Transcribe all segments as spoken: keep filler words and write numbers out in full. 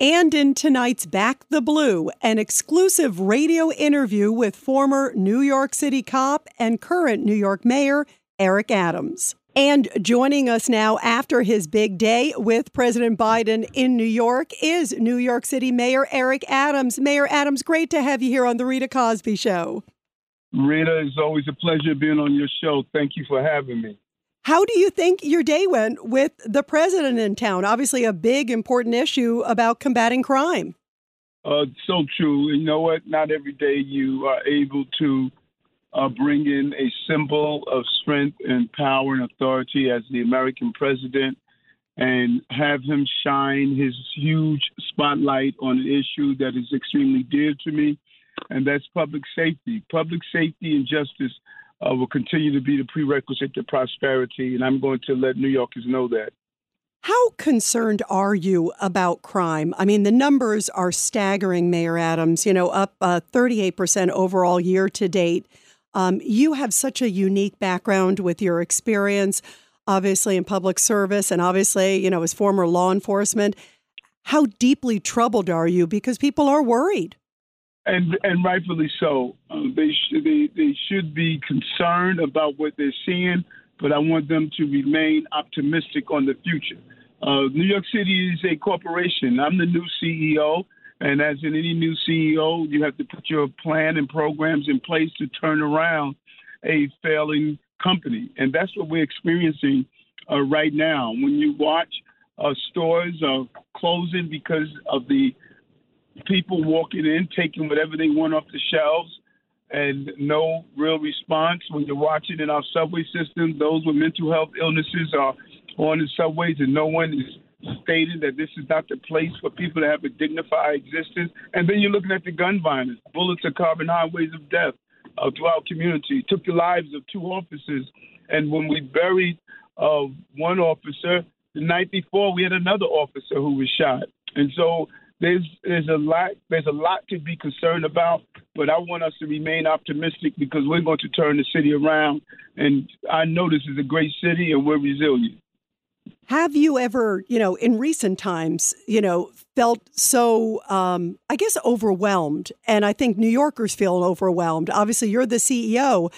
And in tonight's Back the Blue, an exclusive radio interview with former New York City cop and current New York Mayor Eric Adams. And joining us now after his big day with President Biden in New York is New York City Mayor Eric Adams. Mayor Adams, great to have you here on The Rita Cosby Show. Rita, it's always a pleasure being on your show. Thank you for having me. How do you think your day went with the president in town? Obviously, a big, important issue about combating crime. Uh, so true. You know what? Not every day you are able to uh, bring in a symbol of strength and power and authority as the American president and have him shine his huge spotlight on an issue that is extremely dear to me, and that's public safety. Public safety and justice Uh, will continue to be the prerequisite to prosperity, and I'm going to let New Yorkers know that. How concerned are you about crime? I mean, the numbers are staggering, Mayor Adams, you know, up uh, thirty-eight percent overall year to date. Um, you have such a unique background with your experience, obviously, in public service and obviously, you know, as former law enforcement. How deeply troubled are you? Because people are worried. And, and rightfully so. Uh, they, sh- they, they should be concerned about what they're seeing, but I want them to remain optimistic on the future. Uh, New York City is a corporation. I'm the new C E O, and as in any new C E O, you have to put your plan and programs in place to turn around a failing company. And that's what we're experiencing uh, right now. When you watch uh, stores are closing because of the people walking in, taking whatever they want off the shelves, and no real response. When you're watching in our subway system, those with mental health illnesses are on the subways, and no one is stating that this is not the place for people to have a dignified existence. And then you're looking at the gun violence. Bullets are carving highways of death uh, throughout community. Took the lives of two officers, and when we buried uh, one officer, the night before we had another officer who was shot. And so There's there's a lot there's a lot to be concerned about, but I want us to remain optimistic because we're going to turn the city around. And I know this is a great city, and we're resilient. Have you ever, you know, in recent times, you know, felt so, um, I guess, overwhelmed? And I think New Yorkers feel overwhelmed. Obviously, you're the C E O,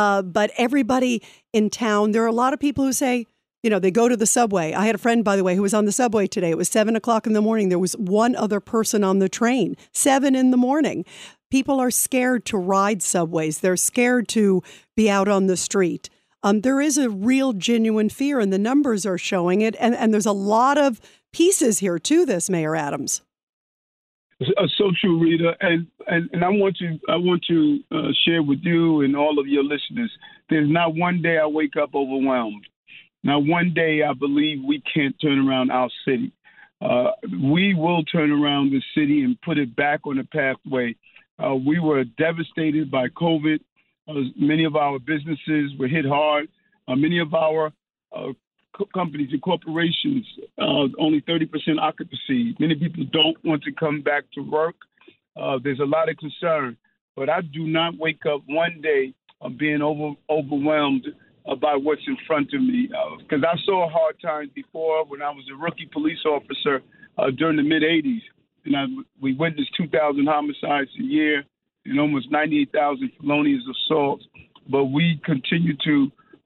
uh, but everybody in town, there are a lot of people who say, you know, they go to the subway. I had a friend, by the way, who was on the subway today. It was seven o'clock in the morning. There was one other person on the train, seven in the morning. People are scared to ride subways. They're scared to be out on the street. Um, there is a real genuine fear, and the numbers are showing it. And, and there's a lot of pieces here to this, Mayor Adams. So true, Rita. And, and, and I want to I want to uh, share with you and all of your listeners, there's not one day I wake up overwhelmed. Now, one day, I believe we can't turn around our city. Uh, we will turn around the city and put it back on the pathway. Uh, we were devastated by COVID. Uh, many of our businesses were hit hard. Uh, many of our uh, co- companies and corporations, uh, only thirty percent occupancy. Many people don't want to come back to work. Uh, there's a lot of concern. But I do not wake up one day of being over- overwhelmed about what's in front of me, because uh, I saw hard times before when I was a rookie police officer uh, during the mid-eighties, and I, we witnessed two thousand homicides a year and almost ninety-eight thousand felonious assaults, but we continue to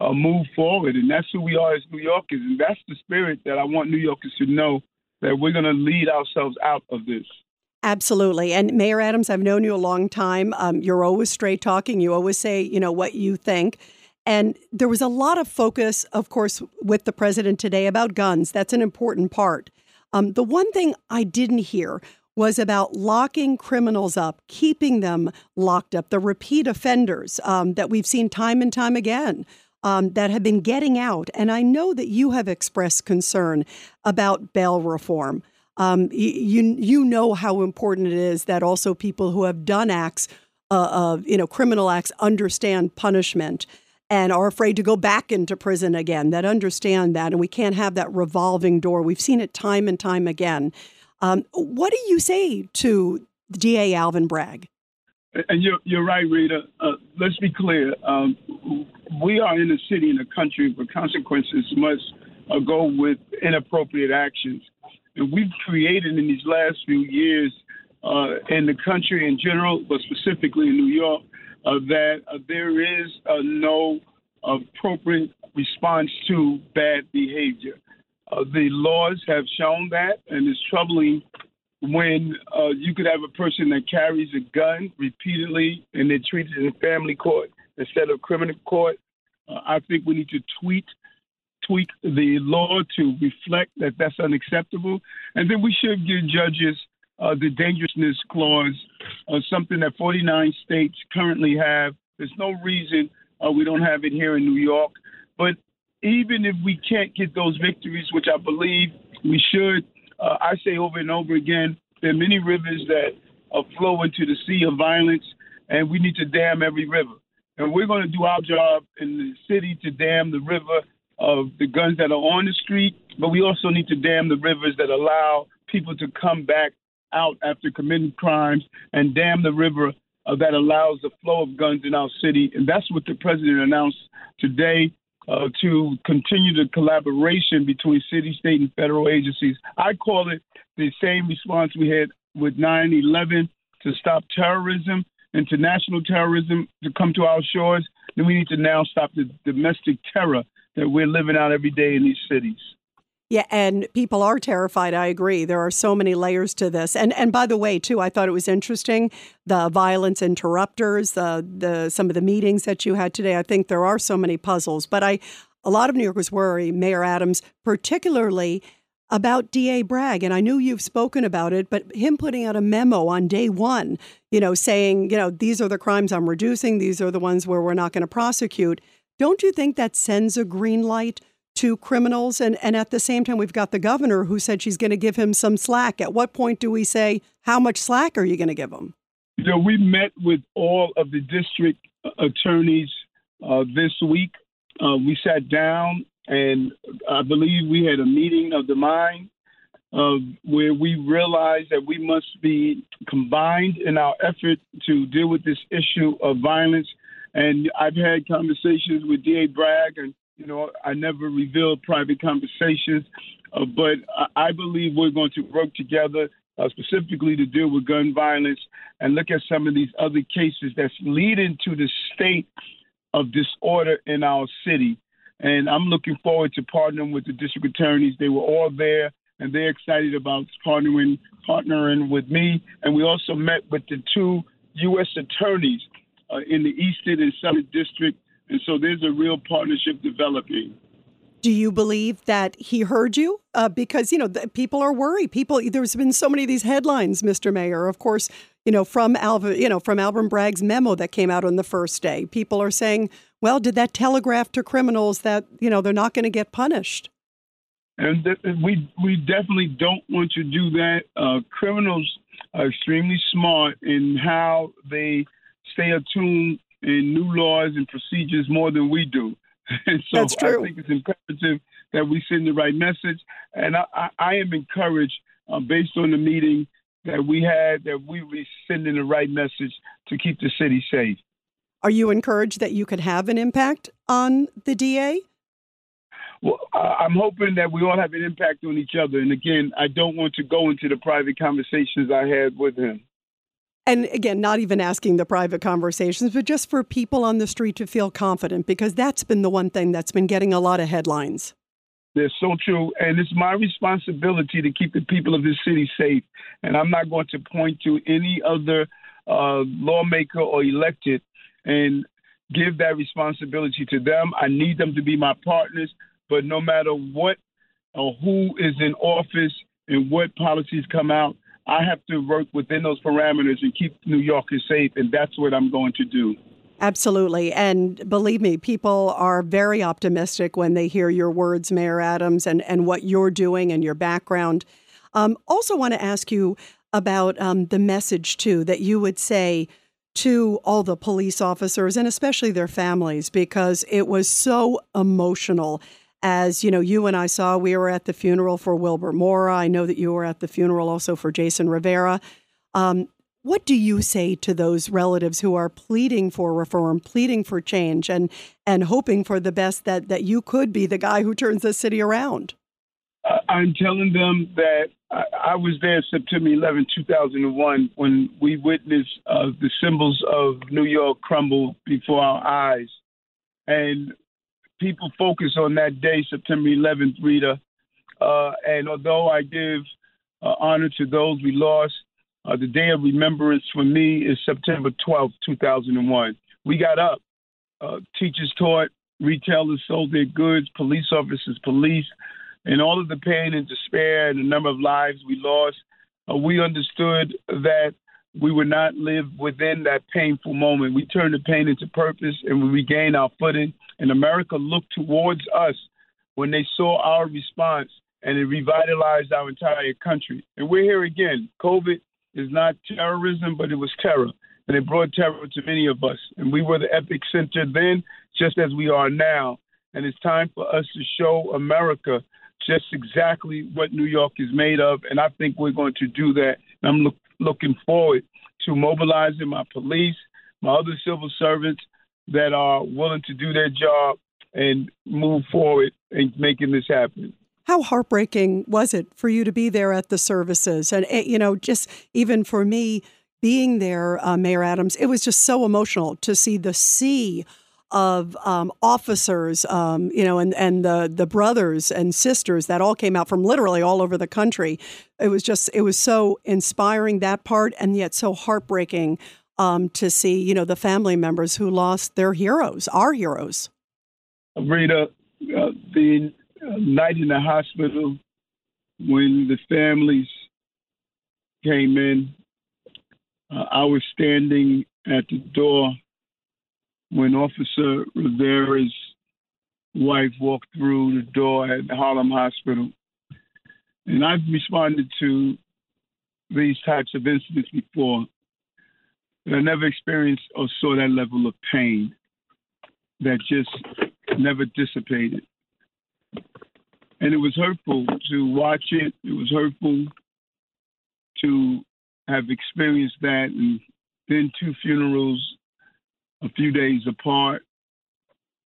uh, move forward, and that's who we are as New Yorkers, and that's the spirit that I want New Yorkers to know, that we're going to lead ourselves out of this. Absolutely. And Mayor Adams, I've known you a long time. Um, you're always straight talking. You always say, you know, what you think. And there was a lot of focus, of course, with the president today about guns. That's an important part. Um, the one thing I didn't hear was about locking criminals up, keeping them locked up, the repeat offenders um, that we've seen time and time again um, that have been getting out. And I know that you have expressed concern about bail reform. Um, you, you know how important it is that also people who have done acts, uh, of, you know, criminal acts, understand punishment and are afraid to go back into prison again, that understand that, and we can't have that revolving door. We've seen it time and time again. Um, what do you say to D A Alvin Bragg? And you're, you're right, Rita. Uh, let's be clear. Um, we are in a city and a country where consequences must uh, go with inappropriate actions. that we've created in these last few years uh, in the country in general, but specifically in New York, uh, that uh, there is uh, no appropriate response to bad behavior. Uh, the laws have shown that, and it's troubling when uh, you could have a person that carries a gun repeatedly and they're treated in family court instead of criminal court. Uh, I think we need to tweak, tweak the law to reflect that that's unacceptable. And then we should give judges uh, the dangerousness clause, uh, something that forty-nine states currently have. There's no reason uh, we don't have it here in New York. But even if we can't get those victories, which I believe we should, Uh, I say over and over again, there are many rivers that uh, flow into the sea of violence, and we need to dam every river. And we're going to do our job in the city to dam the river of the guns that are on the street, but we also need to dam the rivers that allow people to come back out after committing crimes, and dam the river uh, that allows the flow of guns in our city. And that's what the president announced today. Uh, to continue the collaboration between city, state, and federal agencies. I call it the same response we had with nine eleven to stop terrorism, international terrorism to come to our shores. Then we need to now stop the domestic terror that we're living out every day in these cities. Yeah, and people are terrified. I agree. There are so many layers to this. And and by the way, too, I thought it was interesting, the violence interrupters, uh, the some of the meetings that you had today. I think there are so many puzzles. But I, a lot of New Yorkers worry, Mayor Adams, particularly about D A Bragg. And I knew you've spoken about it, but him putting out a memo on day one, you know, saying, you know, these are the crimes I'm reducing. These are the ones where we're not going to prosecute. Don't you think that sends a green light to criminals? And, and at the same time, we've got the governor who said she's going to give him some slack. At what point do we say, how much slack are you going to give him? You know, we met with all of the district attorneys uh, this week. Uh, we sat down, and I believe we had a meeting of the mind uh, where we realized that we must be combined in our effort to deal with this issue of violence. And I've had conversations with D A. Bragg, and You know, I never revealed private conversations, uh, but I believe we're going to work together uh, specifically to deal with gun violence and look at some of these other cases that's leading to the state of disorder in our city. And I'm looking forward to partnering with the district attorneys. They were all there, and they're excited about partnering, partnering with me. And we also met with the two U S attorneys uh, in the Eastern and Southern District. And so there's a real partnership developing. Do you believe that he heard you? Uh, because, you know, the, people are worried. People, there's been so many of these headlines, Mister Mayor, of course, you know, from Alvin, you know, from Alvin Bragg's memo that came out on the first day. People are saying, well, did that telegraph to criminals that, you know, they're not going to get punished? And th- we we definitely don't want to do that. Uh, criminals are extremely smart in how they stay attuned and new laws and procedures more than we do. And so That's true. I think it's imperative that we send the right message. And I, I, I am encouraged, uh, based on the meeting that we had, that we were sending the right message to keep the city safe. Are you encouraged that you could have an impact on the D A? Well, I'm hoping that we all have an impact on each other. And again, I don't want to go into the private conversations I had with him. And again, not even asking the private conversations, but just for people on the street to feel confident, because that's been the one thing that's been getting a lot of headlines. That's so true. And it's my responsibility to keep the people of this city safe. And I'm not going to point to any other uh, lawmaker or elected and give that responsibility to them. I need them to be my partners. But no matter what or who is in office and what policies come out, I have to work within those parameters and keep New Yorkers safe, and that's what I'm going to do. Absolutely. And believe me, people are very optimistic when they hear your words, Mayor Adams, and, and what you're doing and your background. Um, also want to ask you about um, the message, too, that you would say to all the police officers and especially their families, because it was so emotional. As you know, you and I saw, we were at the funeral for Wilbur Mora. I know that you were at the funeral also for Jason Rivera. Um, what do you say to those relatives who are pleading for reform, pleading for change, and and hoping for the best that, that you could be the guy who turns the city around? I'm telling them that I was there September eleventh, two thousand one, when we witnessed uh, the symbols of New York crumble before our eyes. And people focus on that day, September eleventh, Rita. Uh, and although I give uh, honor to those we lost, uh, the day of remembrance for me is September twelfth, two thousand one. We got up. Uh, teachers taught, retailers sold their goods, police officers policed. In all of the pain and despair and the number of lives we lost, uh, we understood that we would not live within that painful moment. We turned the pain into purpose and we regained our footing. And America looked towards us when they saw our response, and it revitalized our entire country. And we're here again. COVID is not terrorism, but it was terror. And it brought terror to many of us. And we were the epic center then, just as we are now. And it's time for us to show America just exactly what New York is made of, and I think we're going to do that. And I'm look, looking forward to mobilizing my police, my other civil servants that are willing to do their job and move forward in making this happen. How heartbreaking was it for you to be there at the services? And, you know, just even for me being there, uh, Mayor Adams, it was just so emotional to see the sea of um, officers, um, you know, and, and the, the brothers and sisters that all came out from literally all over the country. It was just, it was so inspiring, that part, and yet so heartbreaking um, to see, you know, the family members who lost their heroes, our heroes. Rita, uh, the night in the hospital when the families came in, uh, I was standing at the door when Officer Rivera's wife walked through the door at Harlem Hospital. And I've responded to these types of incidents before, but I never experienced or saw that level of pain that just never dissipated. And it was hurtful to watch it. It was hurtful to have experienced that. And then two funerals a few days apart,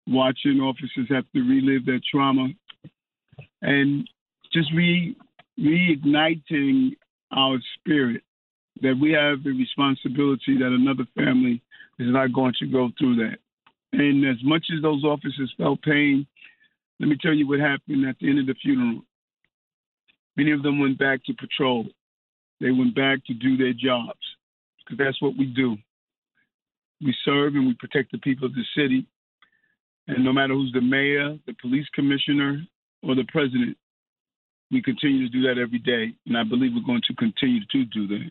watching officers have to relive their trauma, and just re- reigniting our spirit that we have the responsibility that another family is not going to go through that. And as much as those officers felt pain, let me tell you what happened at the end of the funeral. Many of them went back to patrol. They went back to do their jobs, because that's what we do. We serve and we protect the people of the city. And no matter who's the mayor, the police commissioner, or the president, we continue to do that every day. And I believe we're going to continue to do that.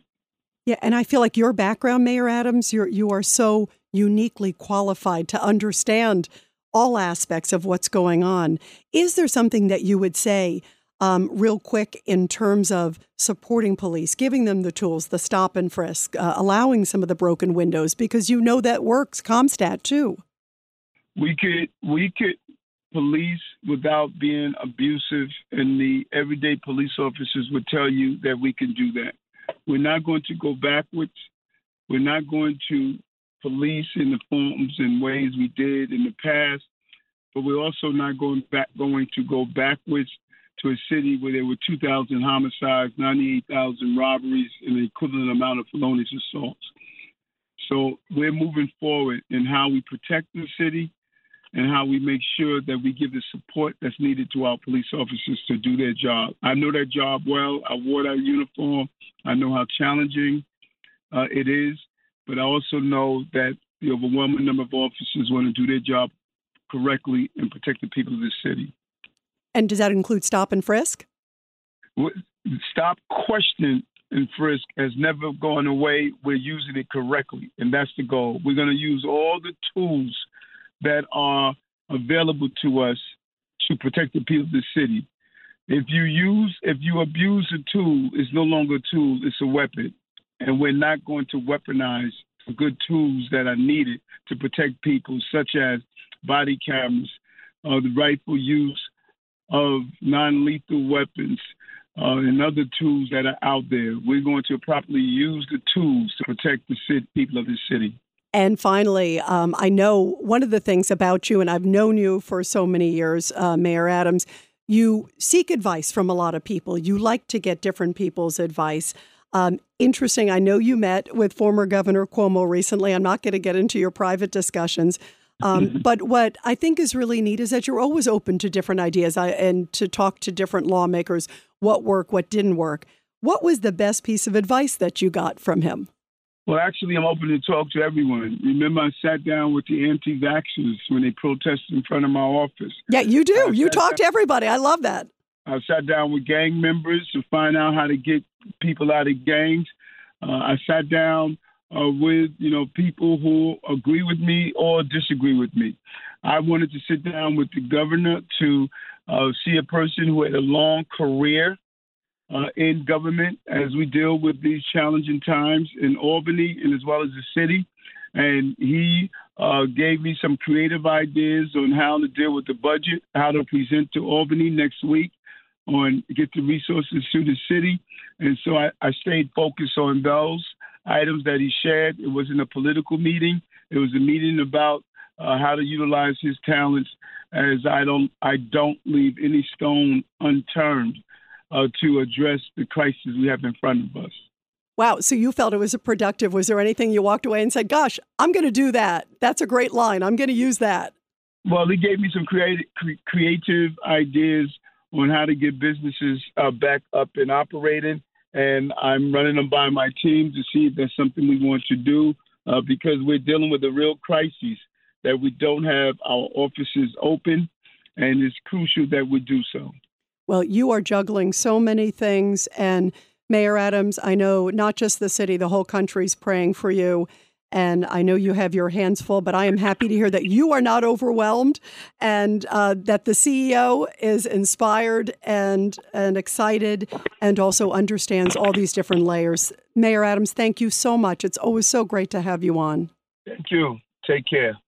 Yeah, and I feel like your background, Mayor Adams, you're, you are so uniquely qualified to understand all aspects of what's going on. Is there something that you would say Um, real quick in terms of supporting police, giving them the tools, the stop and frisk, uh, allowing some of the broken windows, because you know that works, ComStat too. We could we could police without being abusive, and the everyday police officers would tell you that we can do that. We're not going to go backwards. We're not going to police in the forms and ways we did in the past, but we're also not going back going to go backwards to a city where there were two thousand homicides, ninety-eight thousand robberies, and the equivalent amount of felonious assaults. So we're moving forward in how we protect the city and how we make sure that we give the support that's needed to our police officers to do their job. I know that job well. I wore that uniform. I know how challenging uh, it is, but I also know that the overwhelming number of officers want to do their job correctly and protect the people of this city. And does that include stop and frisk? Stop, question, and frisk has never gone away. We're using it correctly, and that's the goal. We're going to use all the tools that are available to us to protect the people of the city. If you use, if you abuse a tool, it's no longer a tool, it's a weapon. And we're not going to weaponize the good tools that are needed to protect people, such as body cameras, uh, the rightful use of non-lethal weapons uh, and other tools that are out there. We're going to properly use the tools to protect the city, people of the city. And finally, um, I know one of the things about you, and I've known you for so many years, uh, Mayor Adams, You seek advice from a lot of people. You like to get different people's advice. Um, interesting. I know you met with former Governor Cuomo recently. I'm not going to get into your private discussions. Um, but what I think is really neat is that you're always open to different ideas and to talk to different lawmakers, what worked, what didn't work. What was the best piece of advice that you got from him? Well, actually, I'm open to talk to everyone. Remember, I sat down with the anti-vaxxers when they protested in front of my office. Yeah, you do. You talk to everybody. I love that. I sat down with gang members to find out how to get people out of gangs. Uh, I sat down uh, with, you know, people who agree with me or disagree with me. I wanted to sit down with the governor to uh, see a person who had a long career uh, in government as we deal with these challenging times in Albany and as well as the city. And he uh, gave me some creative ideas on how to deal with the budget, how to present to Albany next week, on get the resources to the city. And so I, I stayed focused on those items that he shared. It wasn't a political meeting. It was a meeting about uh, how to utilize his talents, as I don't I don't leave any stone unturned uh, to address the crisis we have in front of us. Wow. So you felt it was a productive. Was there anything you walked away and said, gosh, I'm going to do that. That's a great line. I'm going to use that. Well, he gave me some creative, cre- creative ideas on how to get businesses uh, back up and operating. And I'm running them by my team to see if that's something we want to do uh, because we're dealing with a real crisis that we don't have our offices open, and it's crucial that we do so. Well, you are juggling so many things. And Mayor Adams, I know not just the city, the whole country's praying for you. And I know you have your hands full, but I am happy to hear that you are not overwhelmed and uh, that the C E O is inspired and, and excited and also understands all these different layers. Mayor Adams, thank you so much. It's always so great to have you on. Thank you. Take care.